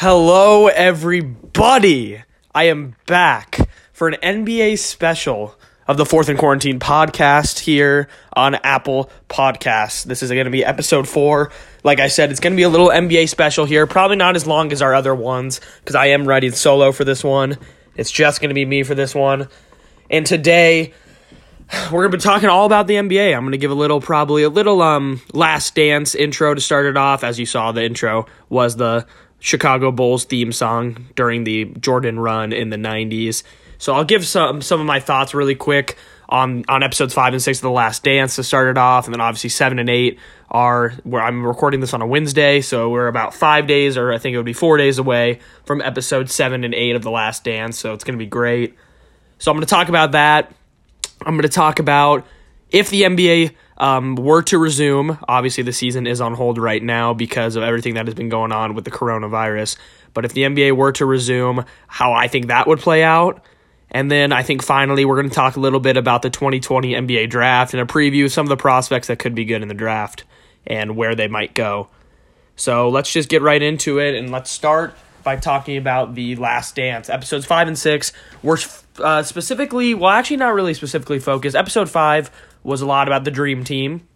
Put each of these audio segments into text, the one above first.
Hello, everybody. I am back for an NBA special of the Fourth and Quarantine podcast here on Apple Podcasts. This is going to be episode 4. Like I said, it's going to be a little NBA special here. Probably not as long as our other ones because I am writing solo for this one. It's just going to be me for this one. And today, we're going to be talking all about the NBA. I'm going to give a little Last Dance intro to start it off. As you saw, the intro was the Chicago Bulls theme song during the Jordan run in the 90s. So I'll give some of my thoughts really quick on episodes 5 and 6 of The Last Dance to start it off. And then obviously 7 and 8 are where I'm recording this on a Wednesday. So we're about 5 days, or I think it would be 4 days away from episode 7 and 8 of The Last Dance. So it's going to be great. So I'm going to talk about that. I'm going to talk about if the NBA were to resume. Obviously, the season is on hold right now because of everything that has been going on with the coronavirus. But if the NBA were to resume, how I think that would play out. And then I think finally we're going to talk a little bit about the 2020 NBA draft and a preview of some of the prospects that could be good in the draft and where they might go. So let's just get right into it, and let's start by talking about The Last Dance. Episodes 5 and 6 were not really specifically focused. Episode 5 was a lot about the Dream Team.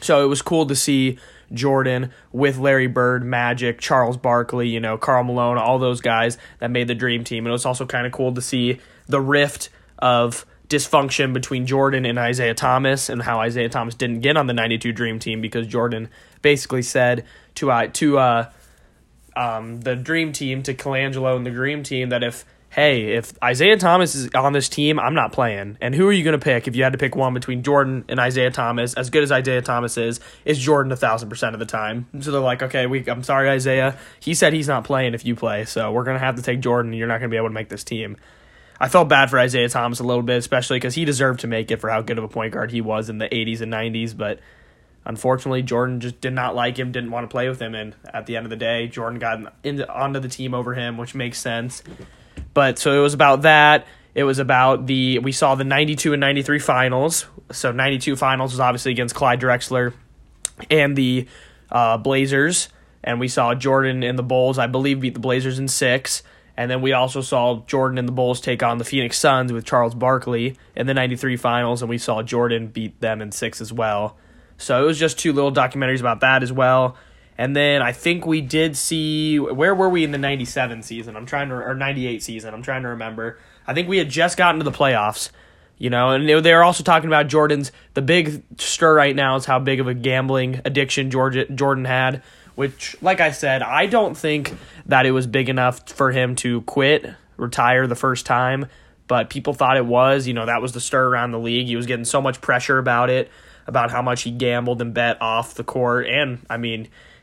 So it was cool to see Jordan with Larry Bird, Magic, Charles Barkley, Karl Malone, all those guys that made the Dream Team. And it was also kind of cool to see the rift of dysfunction between Jordan and Isiah Thomas, and how Isiah Thomas didn't get on the 92 Dream Team because Jordan basically said to the Dream Team, to Colangelo and the Dream Team, that if Isiah Thomas is on this team, I'm not playing. And who are you going to pick if you had to pick one between Jordan and Isiah Thomas? As good as Isiah Thomas is Jordan 1,000% of the time. So they're like, okay, I'm sorry, Isiah. He said he's not playing if you play, so we're going to have to take Jordan, and you're not going to be able to make this team. I felt bad for Isiah Thomas a little bit, especially because he deserved to make it for how good of a point guard he was in the 80s and 90s, but unfortunately, Jordan just did not like him, didn't want to play with him, and at the end of the day, Jordan got onto the team over him, which makes sense. But so it was about that. It was about we saw the 92 and 93 finals. So 92 finals was obviously against Clyde Drexler and the Blazers. And we saw Jordan and the Bulls, I believe, beat the Blazers in 6. And then we also saw Jordan and the Bulls take on the Phoenix Suns with Charles Barkley in the 93 finals. And we saw Jordan beat them in 6 as well. So it was just 2 little documentaries about that as well. And then I think we did see, where were we in the 97 season? 98 season. I'm trying to remember. I think we had just gotten to the playoffs, and they were also talking about Jordan's, the big stir right now is how big of a gambling addiction Jordan had, which, like I said, I don't think that it was big enough for him to retire the first time, but people thought it was, that was the stir around the league. He was getting so much pressure about how much he gambled and bet off the court, and,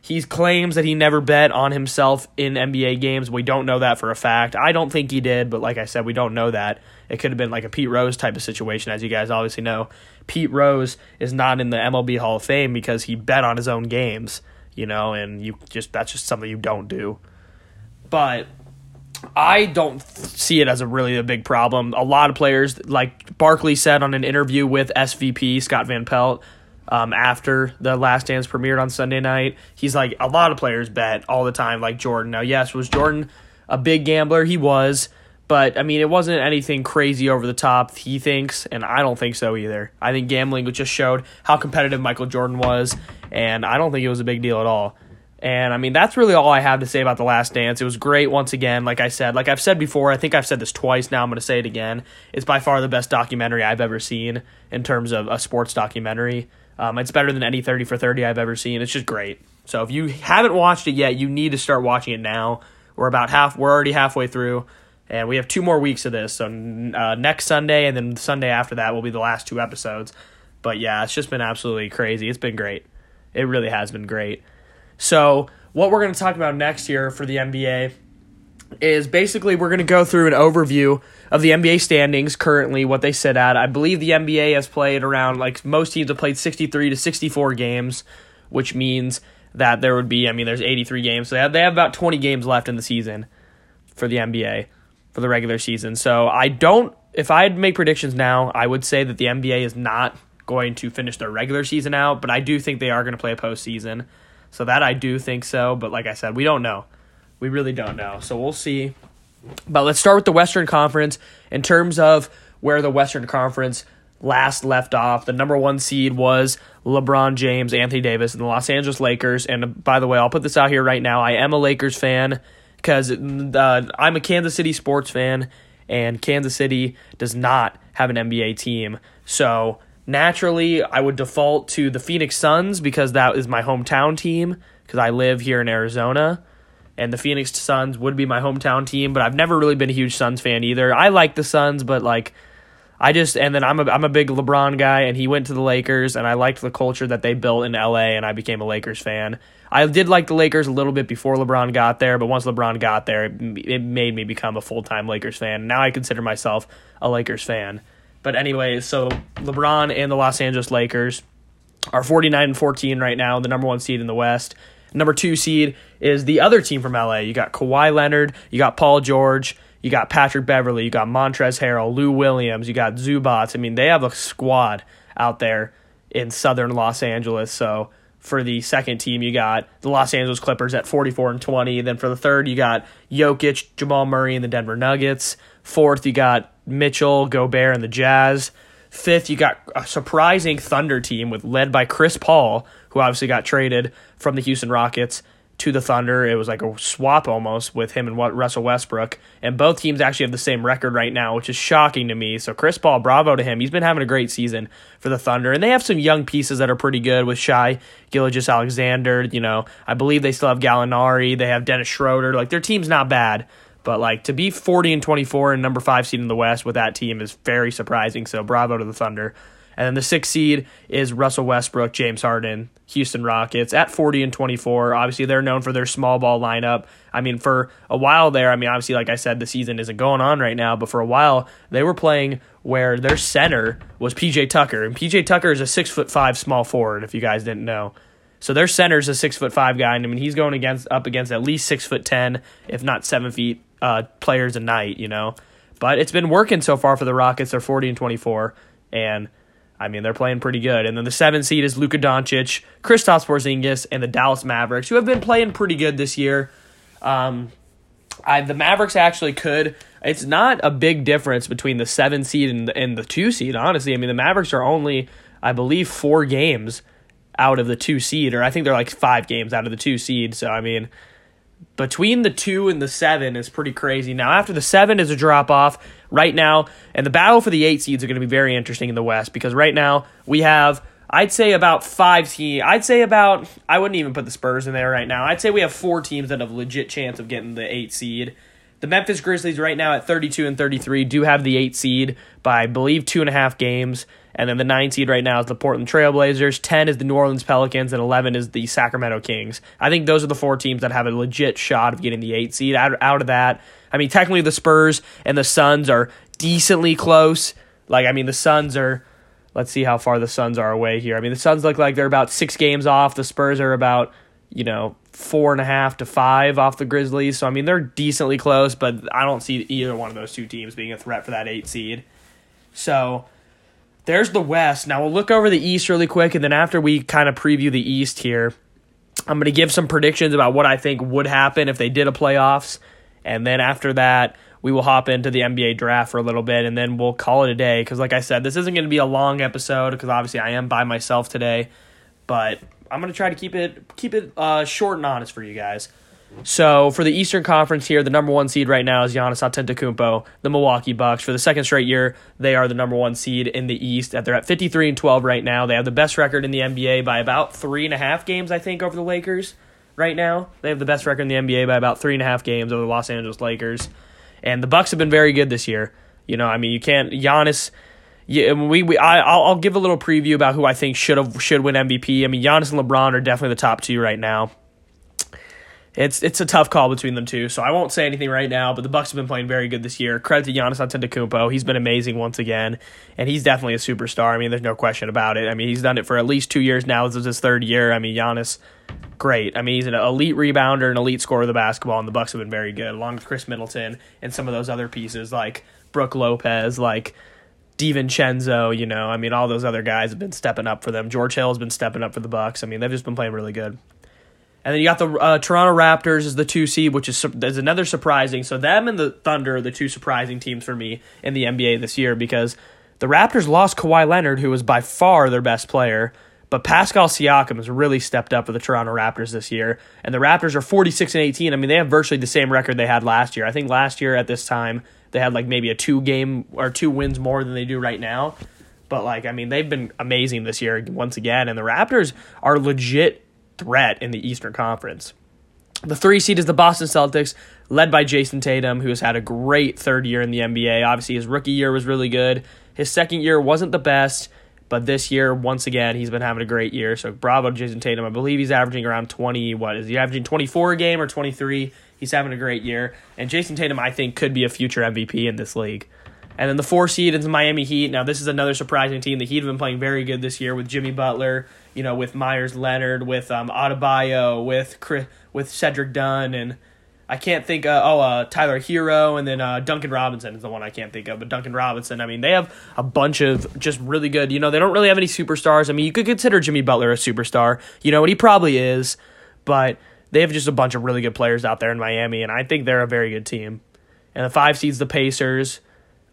he claims that he never bet on himself in NBA games. We don't know that for a fact. I don't think he did, but like I said, we don't know that. It could have been like a Pete Rose type of situation, as you guys obviously know. Pete Rose is not in the MLB Hall of Fame because he bet on his own games, and that's just something you don't do. But I don't see it as a big problem. A lot of players, like Barkley said on an interview with SVP, Scott Van Pelt, after The Last Dance premiered on Sunday night, he's like, a lot of players bet all the time like Jordan. Now, yes, was Jordan a big gambler? He was, but it wasn't anything crazy over the top, he thinks, and I don't think so either. I think gambling just showed how competitive Michael Jordan was, and I don't think it was a big deal at all. And that's really all I have to say about The Last Dance. It was great once again. Like I said, like I've said before, I think I've said this twice now, I'm going to say it again. It's by far the best documentary I've ever seen in terms of a sports documentary. It's better than any 30 for 30 I've ever seen. It's just great. So if you haven't watched it yet, you need to start watching it now. We're already halfway through, and we have 2 more weeks of this. So next Sunday and then Sunday after that will be the last 2 episodes. But yeah, it's just been absolutely crazy. It's been great. It really has been great. So what we're going to talk about next year for the NBA is basically we're going to go through an overview of the NBA standings currently, what they sit at. I believe the NBA has played around, like most teams have played 63 to 64 games, which means that there would be, there's 83 games. So they have about 20 games left in the season for the NBA, for the regular season. So if I had to make predictions now, I would say that the NBA is not going to finish their regular season out, but I do think they are going to play a postseason. So that I do think so, but like I said, we don't know. We really don't know. So we'll see. But let's start with the Western Conference. In terms of where the Western Conference last left off, the number one seed was LeBron James, Anthony Davis, and the Los Angeles Lakers. And by the way, I'll put this out here right now. I am a Lakers fan because I'm a Kansas City sports fan, and Kansas City does not have an NBA team. So naturally, I would default to the Phoenix Suns because that is my hometown team because I live here in Arizona. And the Phoenix Suns would be my hometown team, but I've never really been a huge Suns fan either. I like the Suns, but I'm a big LeBron guy, and he went to the Lakers, and I liked the culture that they built in LA, and I became a Lakers fan. I did like the Lakers a little bit before LeBron got there, but once LeBron got there, it made me become a full-time Lakers fan. Now I consider myself a Lakers fan. But anyway, so LeBron and the Los Angeles Lakers are 49-14 right now, the number one seed in the West. Number two seed is the other team from LA. You got Kawhi Leonard, you got Paul George, you got Patrick Beverley, you got Montrezl Harrell, Lou Williams, you got Zubats. I mean, they have a squad out there in southern Los Angeles. So for the second team, you got the Los Angeles Clippers at 44-20. Then for the third, you got Jokic, Jamal Murray, and the Denver Nuggets. Fourth, you got Mitchell, Gobert, and the Jazz. Fifth, you got a surprising Thunder team led by Chris Paul, who obviously got traded from the Houston Rockets to the Thunder. It was like a swap almost with him and Russell Westbrook. And both teams actually have the same record right now, which is shocking to me. So Chris Paul, bravo to him. He's been having a great season for the Thunder. And they have some young pieces that are pretty good with Shai Gilgeous-Alexander. You know, I believe they still have Gallinari. They have Dennis Schroeder. Like, their team's not bad. But, like, to be 40-24 and number five seed in the West with that team is very surprising. So, bravo to the Thunder. And then the sixth seed is Russell Westbrook, James Harden, Houston Rockets at 40-24. Obviously, they're known for their small ball lineup. I mean, for a while there, obviously, like I said, the season isn't going on right now. But for a while, they were playing where their center was PJ Tucker. And PJ Tucker is a 6'5" small forward, if you guys didn't know. So their center is a 6'5" guy. And, he's going up against at least 6'10", if not 7 feet. Players a night, but it's been working so far for the Rockets. They're 40-24, and they're playing pretty good. And then the 7th seed is Luka Doncic, Kristaps Porzingis, and the Dallas Mavericks, who have been playing pretty good this year. The Mavericks actually could. It's not a big difference between the 7 seed and the 2 seed. Honestly, the Mavericks are only, I believe, 4 games out of the 2 seed, or I think they're like 5 games out of the 2 seed. So between the 2 and the 7 is pretty crazy. Now, after the 7 is a drop-off right now, and the battle for the 8 seeds are going to be very interesting in the West because right now we have, I wouldn't even put the Spurs in there right now. I'd say we have 4 teams that have legit chance of getting the 8 seed. The Memphis Grizzlies right now at 32-33 do have the 8 seed by, I believe, 2.5 games. And then the 9 seed right now is the Portland Trailblazers, 10 is the New Orleans Pelicans, and 11 is the Sacramento Kings. I think those are the 4 teams that have a legit shot of getting the 8 seed out of that. Technically the Spurs and the Suns are decently close. The Suns are, let's see how far the Suns are away here. The Suns look like they're about 6 games off. The Spurs are about, 4.5 to 5 off the Grizzlies. So, they're decently close, but I don't see either one of those 2 teams being a threat for that 8 seed. So there's the West. Now we'll look over the East really quick, and then after we kind of preview the East here, I'm going to give some predictions about what I think would happen if they did a playoffs, and then after that, we will hop into the NBA draft for a little bit, and then we'll call it a day, because like I said, this isn't going to be a long episode, because obviously I am by myself today, but I'm going to try to keep it short and honest for you guys. So for the Eastern Conference here, the number one seed right now is Giannis Antetokounmpo, the Milwaukee Bucks. For the second straight year, they are the number one seed in the East. They're at 53-12 right now. They have the best record in the NBA by about 3.5 games, I think, over the Lakers right now. They have the best record in the NBA by about 3.5 games over the Los Angeles Lakers. And the Bucks have been very good this year. You can't – Giannis – yeah, I'll give a little preview about who I think should win MVP. Giannis and LeBron are definitely the top 2 right now. It's a tough call between them two, so I won't say anything right now, but the Bucks have been playing very good this year. Credit to Giannis Antetokounmpo. He's been amazing once again, and he's definitely a superstar. There's no question about it. He's done it for at least 2 years now. This is his 3rd year. Giannis, great. He's an elite rebounder, an elite scorer of the basketball, and the Bucks have been very good, along with Khris Middleton and some of those other pieces like Brook Lopez, like DiVincenzo, all those other guys have been stepping up for them. George Hill has been stepping up for the Bucks. They've just been playing really good. And then you got the Toronto Raptors as the 2 seed, which is another surprising. So them and the Thunder are the two surprising teams for me in the NBA this year, because the Raptors lost Kawhi Leonard, who was by far their best player. But Pascal Siakam has really stepped up for the Toronto Raptors this year. And the Raptors are 46-18. I mean, they have virtually the same record they had last year. I think last year at this time, they had like maybe a 2-game or 2 wins more than they do right now. But, like, I mean, they've been amazing this year once again. And the Raptors are legit threat in the Eastern Conference. The 3 seed is the Boston Celtics, led by Jayson Tatum, who has had a great third year in the NBA. Obviously, his rookie year was really good. His second year wasn't the best, but this year, once again, he's been having a great year. So bravo to Jayson Tatum. I believe he's averaging around 20. What is he averaging, 24 a game or 23? He's having a great year. And Jayson Tatum, I think, could be a future MVP in this league. And then the 4 seed is Miami Heat. Now, this is another surprising team. The Heat have been playing very good this year with Jimmy Butler, you know, with Myers Leonard, with Adebayo, with Cedric Dunn, and I can't think Tyler Hero, and then Duncan Robinson is the one I can't think of. But Duncan Robinson, I mean, they have a bunch of just really good, you know, they don't really have any superstars. I mean, you could consider Jimmy Butler a superstar, you know, and he probably is, but they have just a bunch of really good players out there in Miami, and I think they're a very good team. And the 5 seed's the Pacers.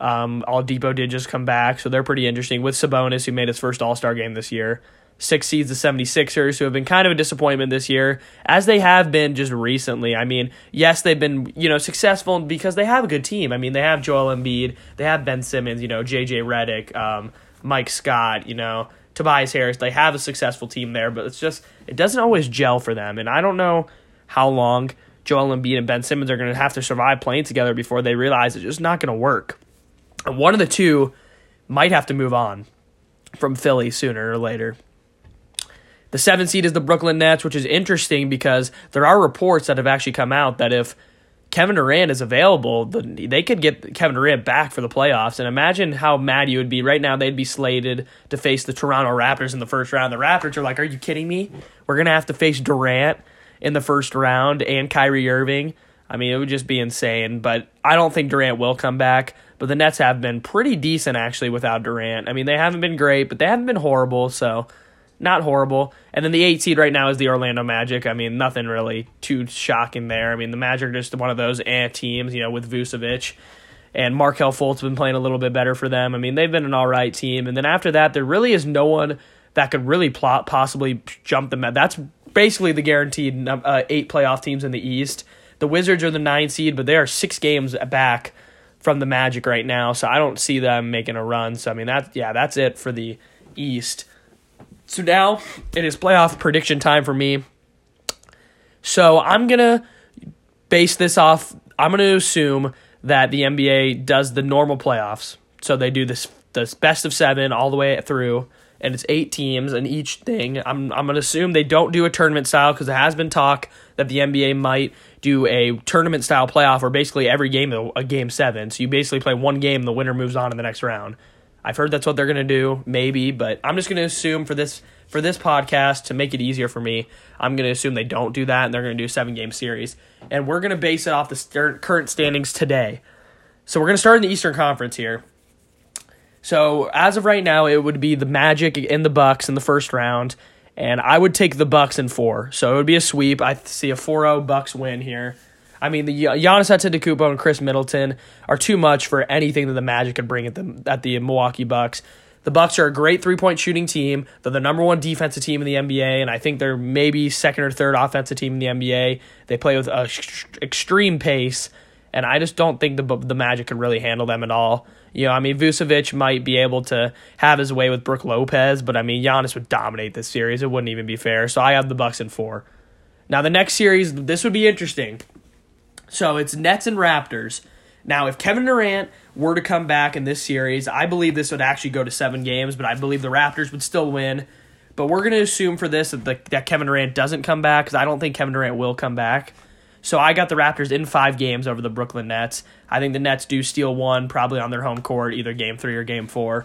Oladipo did just come back, so they're pretty interesting, with Sabonis, who made his first All-Star game this year. 6 seeds, the 76ers, who have been kind of a disappointment this year, as they have been just recently. I mean, yes, they've been, you know, successful because they have a good team. I mean, they have Joel Embiid, they have Ben Simmons, you know, JJ Redick, Mike Scott, you know, Tobias Harris. They have a successful team there, but it's just, it doesn't always gel for them. And I don't know how long Joel Embiid and Ben Simmons are going to have to survive playing together before they realize it's just not going to work. And one of the two might have to move on from Philly sooner or later. The 7 seed is the Brooklyn Nets, which is interesting because there are reports that have actually come out that if Kevin Durant is available, they could get Kevin Durant back for the playoffs. And imagine how mad you would be. Right now, they'd be slated to face the Toronto Raptors in the first round. The Raptors are like, are you kidding me? We're going to have to face Durant in the first round and Kyrie Irving. I mean, it would just be insane, but I don't think Durant will come back. But the Nets have been pretty decent, actually, without Durant. I mean, they haven't been great, but they haven't been horrible, so not horrible. And then the 8 seed right now is the Orlando Magic. I mean, nothing really too shocking there. I mean, the Magic are just one of those teams, you know, with Vucevic. And Markelle Fultz's been playing a little bit better for them. I mean, they've been an all right team. And then after that, there really is no one that could really possibly jump them. That's basically the guaranteed 8 playoff teams in the East. The Wizards are the 9 seed, but they are 6 games back from the Magic right now, so I don't see them making a run. So, I mean, that's it for the East. So now it is playoff prediction time for me. So I'm going to base this off, I'm going to assume that the NBA does the normal playoffs. So they do this best of 7 all the way through, and it's 8 teams in each thing. I'm going to assume they don't do a tournament style, because there has been talk that the NBA might do a tournament-style playoff where basically every game is a Game 7. So you basically play one game, the winner moves on to the next round. I've heard that's what they're going to do, maybe, but I'm just going to assume for this podcast, to make it easier for me, I'm going to assume they don't do that, and they're going to do a 7-game series. And we're going to base it off the current standings today. So we're going to start in the Eastern Conference here. So as of right now, it would be the Magic and the Bucks in the first round. And I would take the Bucks in 4. So it would be a sweep. I see a 4-0 Bucks win here. I mean, the Giannis Antetokounmpo and Khris Middleton are too much for anything that the Magic could bring at the Milwaukee Bucks. The Bucks are a great three-point shooting team. They're the number 1 defensive team in the NBA, and I think they're maybe second or third offensive team in the NBA. They play with an extreme pace, and I just don't think the Magic could really handle them at all. You know, I mean, Vucevic might be able to have his way with Brook Lopez, but, I mean, Giannis would dominate this series. It wouldn't even be fair. So I have the Bucks in 4. Now, the next series, this would be interesting. So it's Nets and Raptors. Now, if Kevin Durant were to come back in this series, I believe this would actually go to 7 games, but I believe the Raptors would still win. But we're going to assume for this that Kevin Durant doesn't come back, because I don't think Kevin Durant will come back. So I got the Raptors in 5 games over the Brooklyn Nets. I think the Nets do steal one, probably on their home court, either Game 3 or Game 4.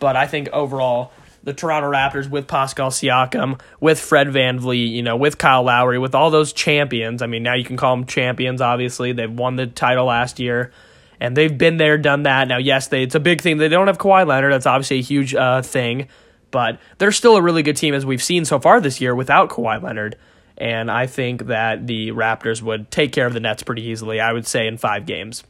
But I think overall, the Toronto Raptors with Pascal Siakam, with Fred Van Vliet, you know, with Kyle Lowry, with all those champions. I mean, now you can call them champions, obviously. They've won the title last year, and they've been there, done that. Now, yes, it's a big thing. They don't have Kawhi Leonard. That's obviously a huge thing. But they're still a really good team, as we've seen so far this year, without Kawhi Leonard. And I think that the Raptors would take care of the Nets pretty easily, I would say, in 5 games.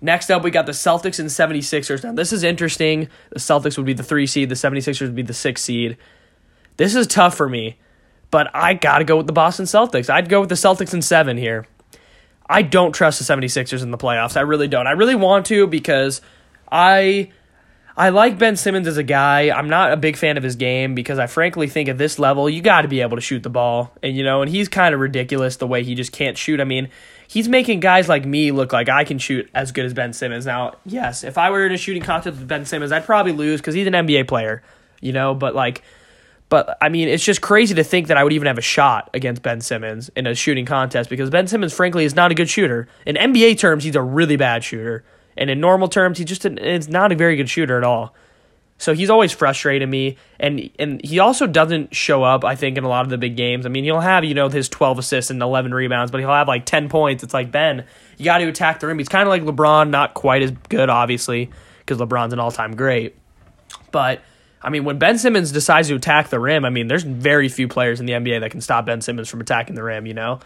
Next up, we got the Celtics and 76ers. Now, this is interesting. The Celtics would be the 3 seed. The 76ers would be the 6 seed. This is tough for me, but I got to go with the Boston Celtics. I'd go with the Celtics in 7 here. I don't trust the 76ers in the playoffs. I really don't. I really want to because I like Ben Simmons as a guy. I'm not a big fan of his game because I frankly think at this level, you got to be able to shoot the ball. And, you know, and he's kind of ridiculous the way he just can't shoot. I mean, he's making guys like me look like I can shoot as good as Ben Simmons. Now, yes, if I were in a shooting contest with Ben Simmons, I'd probably lose because he's an NBA player, you know, but I mean, it's just crazy to think that I would even have a shot against Ben Simmons in a shooting contest because Ben Simmons, frankly, is not a good shooter. In NBA terms, he's a really bad shooter. And in normal terms, he just is not a very good shooter at all. So he's always frustrated me. And he also doesn't show up, I think, in a lot of the big games. I mean, he'll have, you know, his 12 assists and 11 rebounds, but he'll have like 10 points. It's like, Ben, you got to attack the rim. He's kind of like LeBron, not quite as good, obviously, because LeBron's an all-time great. But, I mean, when Ben Simmons decides to attack the rim, I mean, there's very few players in the NBA that can stop Ben Simmons from attacking the rim, you know?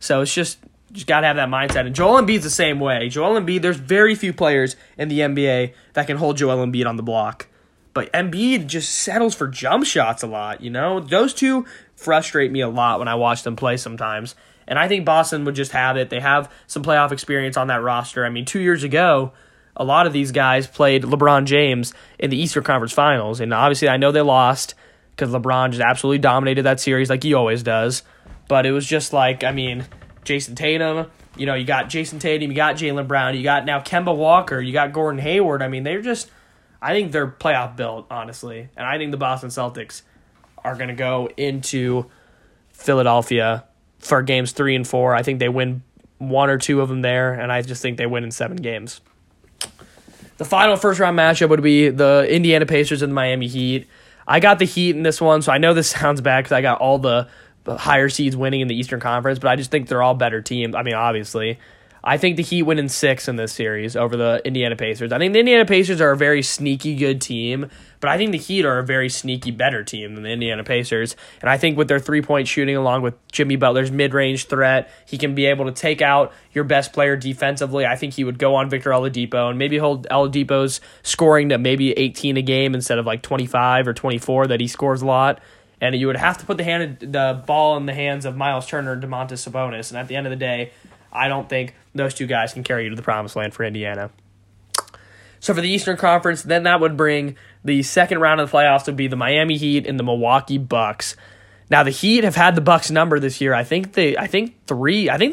So it's just got to have that mindset. And Joel Embiid's the same way. Joel Embiid, there's very few players in the NBA that can hold Joel Embiid on the block. But Embiid just settles for jump shots a lot, you know? Those two frustrate me a lot when I watch them play sometimes. And I think Boston would just have it. They have some playoff experience on that roster. I mean, 2 years ago, a lot of these guys played LeBron James in the Eastern Conference Finals. And obviously, I know they lost because LeBron just absolutely dominated that series like he always does. But it was just like, I mean, Jayson Tatum, you know, you got Jayson Tatum, you got Jaylen Brown, you got now Kemba Walker, you got Gordon Hayward. I mean, they're just, I think they're playoff built, honestly. And I think the Boston Celtics are going to go into Philadelphia for games 3 and 4. I think they win 1 or 2 of them there, and I just think they win in 7 games. The final first-round matchup would be the Indiana Pacers and the Miami Heat. I got the Heat in this one, so I know this sounds bad because I got all the higher seeds winning in the Eastern Conference, but I just think they're all better teams. I mean, obviously. I think the Heat win in 6 in this series over the Indiana Pacers. I think the Indiana Pacers are a very sneaky good team, but I think the Heat are a very sneaky better team than the Indiana Pacers. And I think with their three-point shooting along with Jimmy Butler's mid-range threat, he can be able to take out your best player defensively. I think he would go on Victor Oladipo and maybe hold Oladipo's scoring to maybe 18 a game instead of like 25 or 24 that he scores a lot. And you would have to put the ball in the hands of Myles Turner and Domantas Sabonis. And at the end of the day, I don't think those two guys can carry you to the promised land for Indiana. So for the Eastern Conference, then that would bring the second round of the playoffs would be the Miami Heat and the Milwaukee Bucks. Now the Heat have had the Bucks number this year. I think the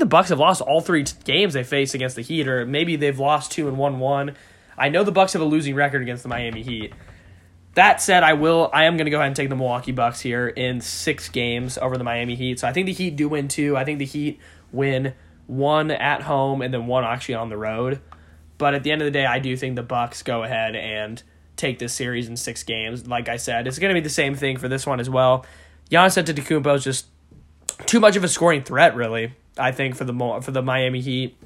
Bucks have lost all 3 games they faced against the Heat, or maybe they've lost 2 and won 1. I know the Bucks have a losing record against the Miami Heat. That said, I am going to go ahead and take the Milwaukee Bucks here in 6 games over the Miami Heat. So I think the Heat do win 2. I think the Heat win 1 at home and then 1 actually on the road. But at the end of the day, I do think the Bucks go ahead and take this series in 6 games. Like I said, it's going to be the same thing for this one as well. Giannis Antetokounmpo is just too much of a scoring threat, really, I think, for the Miami Heat.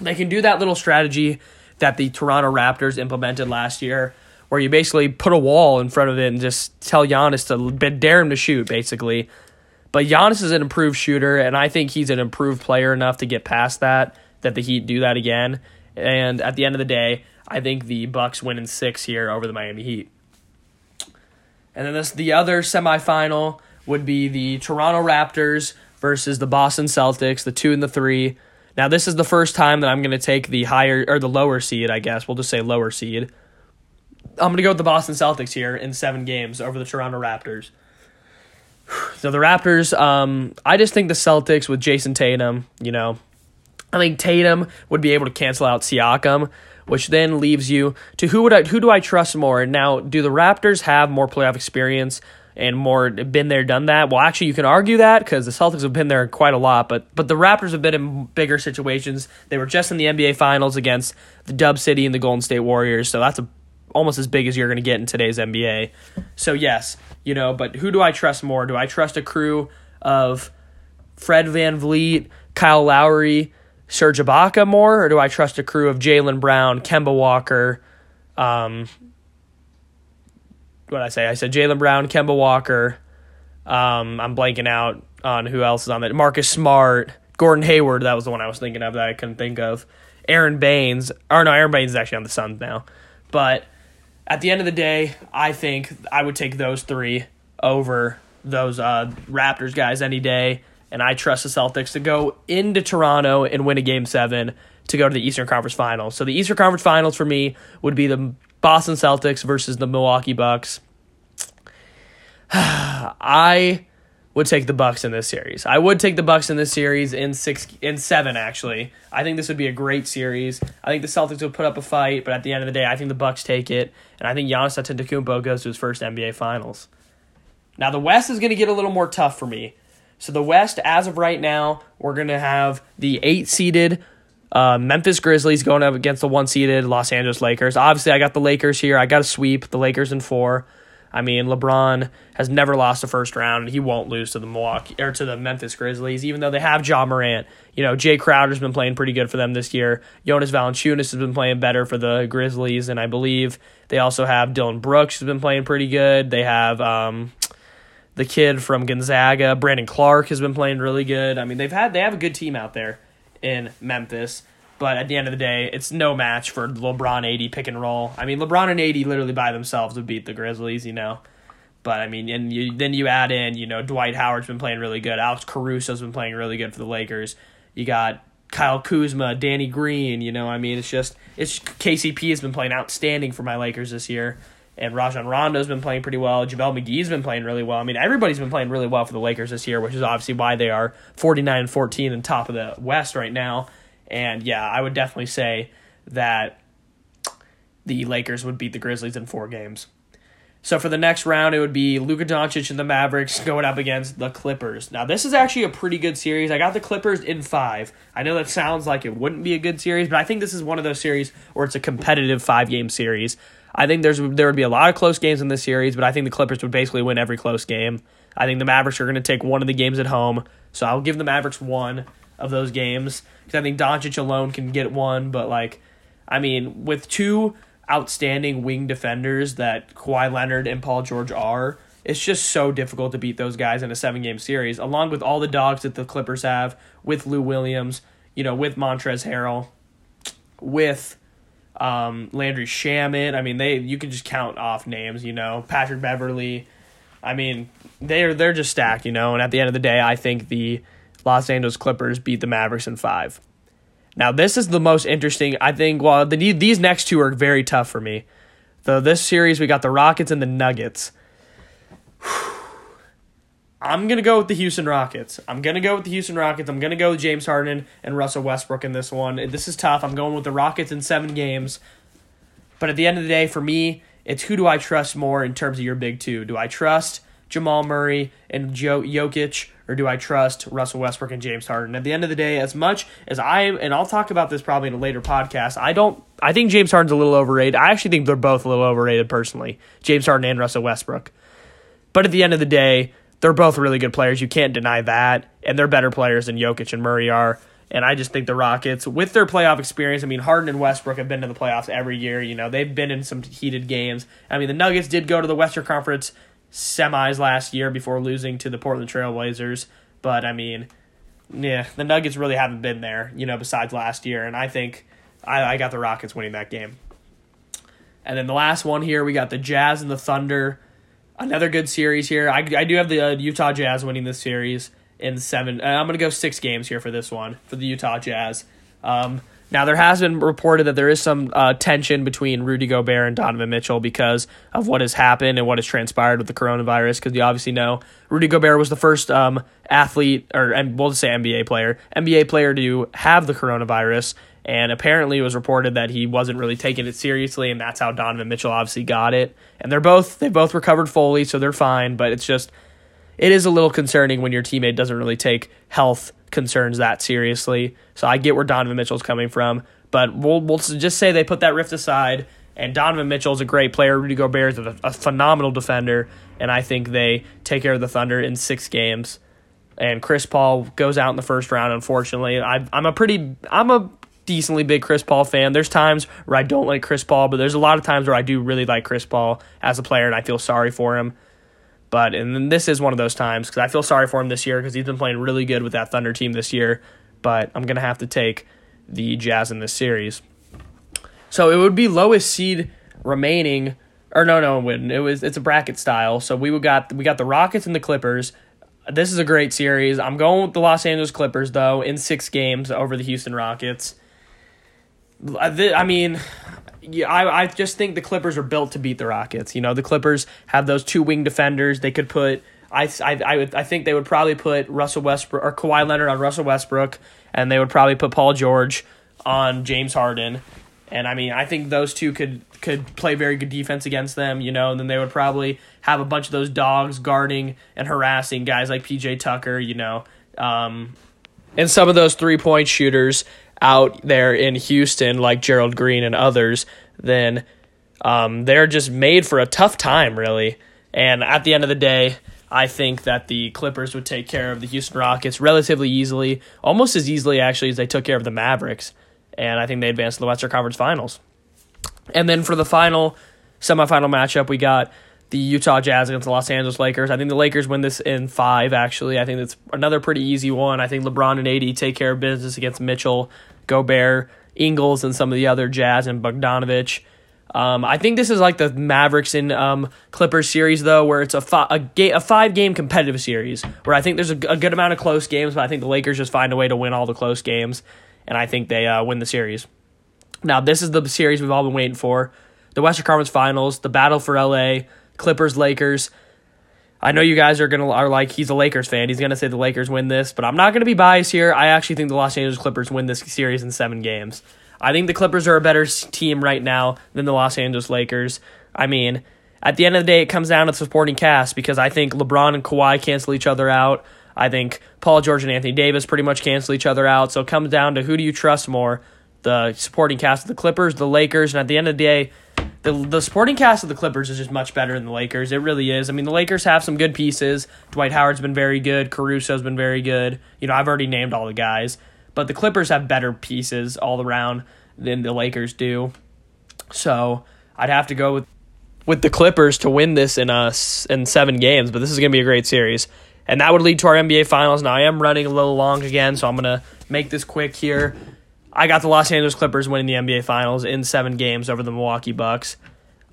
They can do that little strategy that the Toronto Raptors implemented last year, where you basically put a wall in front of it and just tell Giannis to dare him to shoot, basically. But Giannis is an improved shooter, and I think he's an improved player enough to get past that the Heat do that again. And at the end of the day, I think the Bucks win in 6 here over the Miami Heat. And then the other semifinal would be the Toronto Raptors versus the Boston Celtics, the 2 and the 3. Now, this is the first time that I'm going to take the higher or the lower seed, I guess. We'll just say lower seed. I'm going to go with the Boston Celtics here in 7 games over the Toronto Raptors. So the Raptors, I just think the Celtics with Jayson Tatum, you know, I think Tatum would be able to cancel out Siakam, which then leaves you to who do I trust more? And now, do the Raptors have more playoff experience and more been there, done that? Well, actually, you can argue that because the Celtics have been there quite a lot, but the Raptors have been in bigger situations. They were just in the NBA Finals against the Dub City and the Golden State Warriors, so that's almost as big as you're going to get in today's NBA. So yes, you know, but who do I trust more? Do I trust a crew of Fred Van Vliet, Kyle Lowry, Serge Ibaka more, or do I trust a crew of Jaylen Brown, Kemba Walker, I said Jaylen Brown, Kemba Walker, I'm blanking out on who else is on that. Marcus Smart, Gordon Hayward, that was the one I was thinking of that I couldn't think of. Aaron Baines. Or no, Aaron Baines is actually on the Suns now. But at the end of the day, I think I would take those three over those Raptors guys any day. And I trust the Celtics to go into Toronto and win a Game 7 to go to the Eastern Conference Finals. So the Eastern Conference Finals for me would be the Boston Celtics versus the Milwaukee Bucks. I would take the Bucks in this series. I would take the Bucks in this series in seven, actually. I think this would be a great series. I think the Celtics would put up a fight, but at the end of the day, I think the Bucks take it, and I think Giannis Antetokounmpo goes to his first NBA Finals. Now, the West is going to get a little more tough for me. So the West, as of right now, we're going to have the 8-seeded Memphis Grizzlies going up against the 1-seeded Los Angeles Lakers. Obviously, I got the Lakers here. I got to sweep the Lakers in 4. I mean, LeBron has never lost a first round, and he won't lose to the Memphis Grizzlies, even though they have Ja Morant. You know, Jay Crowder's been playing pretty good for them this year. Jonas Valanciunas has been playing better for the Grizzlies, and I believe they also have Dillon Brooks, who's been playing pretty good. They have the kid from Gonzaga, Brandon Clark, has been playing really good. I mean, they have a good team out there in Memphis. But at the end of the day, it's no match for LeBron, AD pick and roll. I mean, LeBron and AD literally by themselves would beat the Grizzlies, you know. But, I mean, and then you add in, you know, Dwight Howard's been playing really good. Alex Caruso's been playing really good for the Lakers. You got Kyle Kuzma, Danny Green, you know. I mean, it's KCP has been playing outstanding for my Lakers this year. And Rajon Rondo's been playing pretty well. JaVale McGee's been playing really well. I mean, everybody's been playing really well for the Lakers this year, which is obviously why they are 49-14 and top of the West right now. And, yeah, I would definitely say that the Lakers would beat the Grizzlies in 4 games. So for the next round, it would be Luka Doncic and the Mavericks going up against the Clippers. Now, this is actually a pretty good series. I got the Clippers in 5. I know that sounds like it wouldn't be a good series, but I think this is one of those series where it's a competitive 5-game series. I think there would be a lot of close games in this series, but I think the Clippers would basically win every close game. I think the Mavericks are going to take one of the games at home, so I'll give the Mavericks one of those games, because I think Doncic alone can get one, but, like, I mean, with two outstanding wing defenders that Kawhi Leonard and Paul George are, it's just so difficult to beat those guys in a 7-game series, along with all the dogs that the Clippers have, with Lou Williams, you know, with Montrezl Harrell, with Landry Shamet. I mean, you can just count off names, you know, Patrick Beverley. I mean, they're just stacked, you know, and at the end of the day, I think the Los Angeles Clippers beat the Mavericks in 5. Now, this is the most interesting, I think. Well, these next two are very tough for me. So this series, we got the Rockets and the Nuggets. I'm going to go with the Houston Rockets. I'm going to go with James Harden and Russell Westbrook in this one. This is tough. I'm going with the Rockets in 7 games. But at the end of the day, for me, it's who do I trust more in terms of your big two? Do I trust Jamal Murray and Jokic, or do I trust Russell Westbrook and James Harden? At the end of the day, as much as I'll talk about this probably in a later podcast, I think James Harden's a little overrated. I actually think they're both a little overrated personally, James Harden and Russell Westbrook. But at the end of the day, they're both really good players. You can't deny that, and they're better players than Jokic and Murray are. And I just think the Rockets, with their playoff experience, I mean, Harden and Westbrook have been to the playoffs every year. You know, they've been in some heated games. I mean, the Nuggets did go to the Western Conference semis last year before losing to the Portland Trail Blazers. But, I mean, yeah, the Nuggets really haven't been there, you know, besides last year. And I think I got the Rockets winning that game. And then the last one here, we got the Jazz and the Thunder. Another good series here. I do have the Utah Jazz winning this series in 7. I'm going to go 6 games here for this one, for the Utah Jazz. Now, there has been reported that there is some tension between Rudy Gobert and Donovan Mitchell because of what has happened and what has transpired with the coronavirus, because you obviously know Rudy Gobert was the first athlete, or we'll just say NBA player to have the coronavirus, and apparently it was reported that he wasn't really taking it seriously, and that's how Donovan Mitchell obviously got it. And they both recovered fully, so they're fine, but it is a little concerning when your teammate doesn't really take health concerns that seriously. So I get where Donovan Mitchell's coming from, but we'll just say they put that rift aside, and Donovan Mitchell's a great player. Rudy Gobert's a phenomenal defender, and I think they take care of the Thunder in 6 games. And Chris Paul goes out in the first round, unfortunately. I'm a decently big Chris Paul fan. There's times where I don't like Chris Paul, but there's a lot of times where I do really like Chris Paul as a player, and I feel sorry for him. But and this is one of those times because I feel sorry for him this year because he's been playing really good with that Thunder team this year. But I'm going to have to take the Jazz in this series. So it would be lowest seed remaining, or no, it wouldn't. It's a bracket style. So we got the Rockets and the Clippers. This is a great series. I'm going with the Los Angeles Clippers, though, in 6 games over the Houston Rockets. I mean, I just think the Clippers are built to beat the Rockets. You know, the Clippers have those 2 wing defenders. They could put I think they would probably put Russell Westbrook or Kawhi Leonard on Russell Westbrook, and they would probably put Paul George on James Harden. And, I mean, I think those 2 could play very good defense against them, you know, and then they would probably have a bunch of those dogs guarding and harassing guys like P.J. Tucker, you know, and some of those three-point shooters out there in Houston like Gerald Green and others, then they're just made for a tough time, really. And at the end of the day, I think that the Clippers would take care of the Houston Rockets relatively easily, almost as easily, actually, as they took care of the Mavericks. And I think they advanced to the Western Conference Finals. And then for the final semifinal matchup, we got the Utah Jazz against the Los Angeles Lakers. I think the Lakers win this in 5, actually. I think that's another pretty easy one. I think LeBron and AD take care of business against Mitchell, Gobert, Ingles, and some of the other Jazz and Bogdanovich. I think this is like the Mavericks and Clippers series, though, where it's a 5-game competitive series where I think there's a good amount of close games, but I think the Lakers just find a way to win all the close games. And I think they win the series. Now, this is the series we've all been waiting for. The Western Conference Finals, the battle for L.A., Clippers, Lakers. I know you guys are like, he's a Lakers fan. He's going to say the Lakers win this, but I'm not going to be biased here. I actually think the Los Angeles Clippers win this series in 7 games. I think the Clippers are a better team right now than the Los Angeles Lakers. I mean, at the end of the day, it comes down to the supporting cast because I think LeBron and Kawhi cancel each other out. I think Paul George and Anthony Davis pretty much cancel each other out. So it comes down to who do you trust more, the supporting cast of the Clippers, the Lakers. And at the end of the day, the supporting cast of the Clippers is just much better than the Lakers. It really is. I mean, the Lakers have some good pieces. Dwight Howard's been very good. Caruso's been very good. You know, I've already named all the guys. But the Clippers have better pieces all around than the Lakers do. So I'd have to go with the Clippers to win this in 7 games. But this is going to be a great series. And that would lead to our NBA Finals. Now, I am running a little long again, so I'm going to make this quick here. I got the Los Angeles Clippers winning the NBA Finals in 7 games over the Milwaukee Bucks.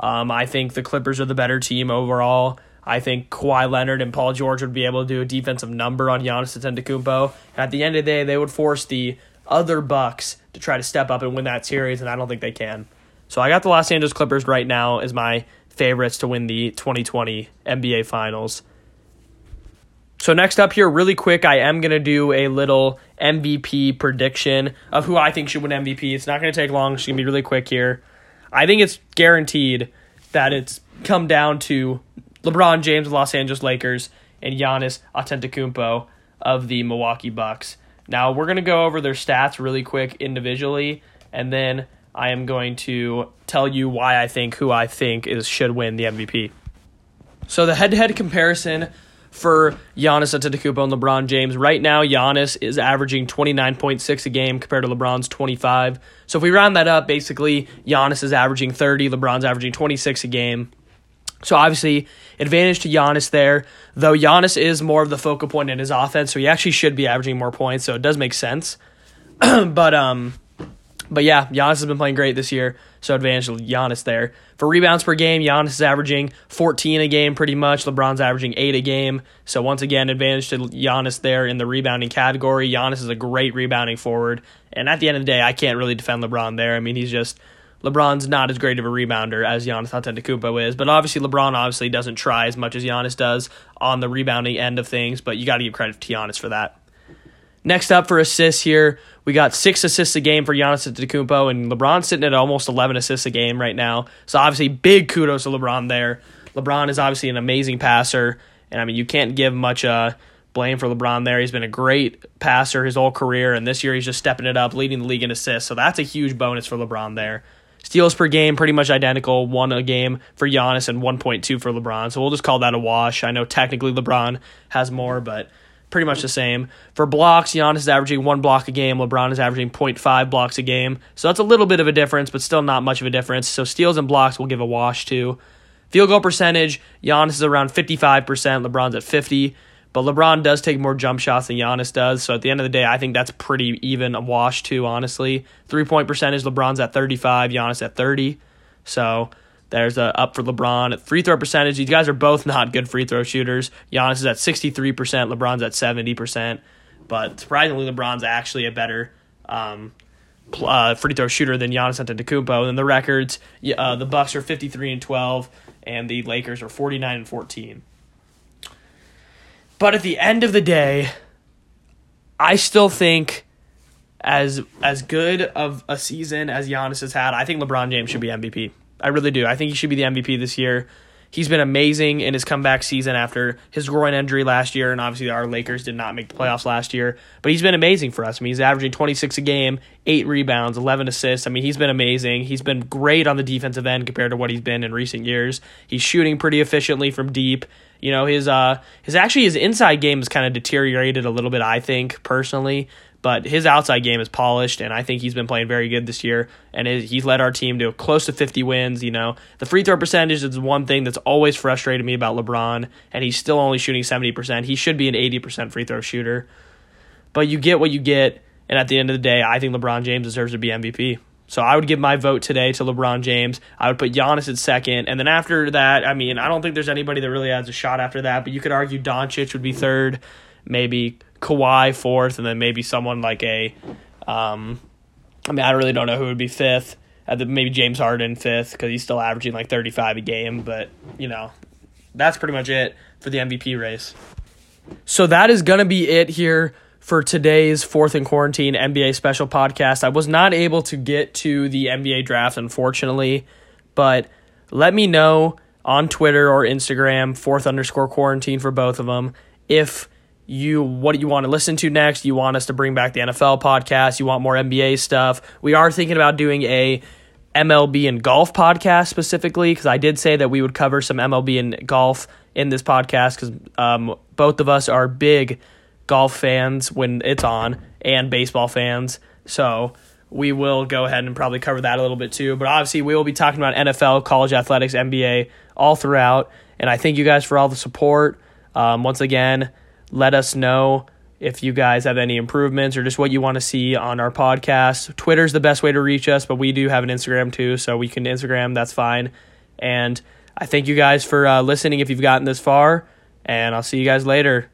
I think the Clippers are the better team overall. I think Kawhi Leonard and Paul George would be able to do a defensive number on Giannis Antetokounmpo. At the end of the day, they would force the other Bucks to try to step up and win that series, and I don't think they can. So I got the Los Angeles Clippers right now as my favorites to win the 2020 NBA Finals. So next up here, really quick, I am going to do a little MVP prediction of who I think should win MVP. It's not going to take long. It's going to be really quick here. I think it's guaranteed that it's come down to LeBron James of Los Angeles Lakers and Giannis Antetokounmpo of the Milwaukee Bucks. Now, we're going to go over their stats really quick individually, and then I am going to tell you why I think who I think should win the MVP. So the head-to-head comparison for Giannis Antetokounmpo and LeBron James. Right now, Giannis is averaging 29.6 a game compared to LeBron's 25. So if we round that up, basically, Giannis is averaging 30, LeBron's averaging 26 a game. So obviously, advantage to Giannis there, though Giannis is more of the focal point in his offense, so he actually should be averaging more points, so it does make sense. But yeah, Giannis has been playing great this year, so advantage to Giannis there. For rebounds per game, Giannis is averaging 14 a game pretty much. LeBron's averaging 8 a game. So once again, advantage to Giannis there in the rebounding category. Giannis is a great rebounding forward. And at the end of the day, I can't really defend LeBron there. I mean, LeBron's not as great of a rebounder as Giannis Antetokounmpo is. But obviously, LeBron obviously doesn't try as much as Giannis does on the rebounding end of things. But you got to give credit to Giannis for that. Next up for assists here, we got 6 assists a game for Giannis Antetokounmpo, and LeBron's sitting at almost 11 assists a game right now. So obviously big kudos to LeBron there. LeBron is obviously an amazing passer, and I mean you can't give much blame for LeBron there. He's been a great passer his whole career, and this year he's just stepping it up, leading the league in assists. So that's a huge bonus for LeBron there. Steals per game, pretty much identical, 1 a game for Giannis and 1.2 for LeBron. So we'll just call that a wash. I know technically LeBron has more, but pretty much the same. For blocks, Giannis is averaging 1 block a game. LeBron is averaging 0.5 blocks a game. So that's a little bit of a difference, but still not much of a difference. So steals and blocks will give a wash to. Field goal percentage, Giannis is around 55%, LeBron's at 50%. But LeBron does take more jump shots than Giannis does. So at the end of the day, I think that's pretty even a wash too, honestly. Three-point percentage, LeBron's at 35%, Giannis at 30%. So there's a up for LeBron. Free throw percentage, these guys are both not good free throw shooters. Giannis is at 63%, LeBron's at 70%. But surprisingly, LeBron's actually a better free throw shooter than Giannis Antetokounmpo. And the records, the Bucks are 53-12, and the Lakers are 49-14. But at the end of the day, I still think as good of a season as Giannis has had, I think LeBron James should be MVP. I really do. I think he should be the MVP this year. He's been amazing in his comeback season after his groin injury last year, and obviously our Lakers did not make the playoffs last year. But he's been amazing for us. I mean, he's averaging 26 a game, 8 rebounds, 11 assists. I mean, he's been amazing. He's been great on the defensive end compared to what he's been in recent years. He's shooting pretty efficiently from deep. You know, his inside game has kind of deteriorated a little bit, I think, personally. But his outside game is polished, and I think he's been playing very good this year. And he's led our team to close to 50 wins, you know. The free throw percentage is one thing that's always frustrated me about LeBron, and he's still only shooting 70%. He should be an 80% free throw shooter. But you get what you get, and at the end of the day, I think LeBron James deserves to be MVP. So I would give my vote today to LeBron James. I would put Giannis at second. And then after that, I mean, I don't think there's anybody that really has a shot after that. But you could argue Doncic would be third, maybe Kawhi fourth, and then maybe someone like I really don't know who would be fifth. Maybe James Harden fifth, because he's still averaging like 35 a game. But, you know, that's pretty much it for the MVP race. So that is going to be it here for today's Fourth in Quarantine NBA special podcast. I was not able to get to the NBA draft, unfortunately, but let me know on Twitter or Instagram, @Fourth_Quarantine for both of them, what you want to listen to next. You want us to bring back the NFL podcast. You want more NBA stuff. We are thinking about doing a MLB and golf podcast specifically, because I did say that we would cover some MLB and golf in this podcast, because both of us are big golf fans when it's on, and baseball fans. So we will go ahead and probably cover that a little bit too. But obviously we will be talking about NFL, college athletics, NBA all throughout. And I thank you guys for all the support. Once again, let us know if you guys have any improvements or just what you want to see on our podcast. Twitter's the best way to reach us, but we do have an Instagram too, so we can Instagram. That's fine. And I thank you guys for listening if you've gotten this far, and I'll see you guys later.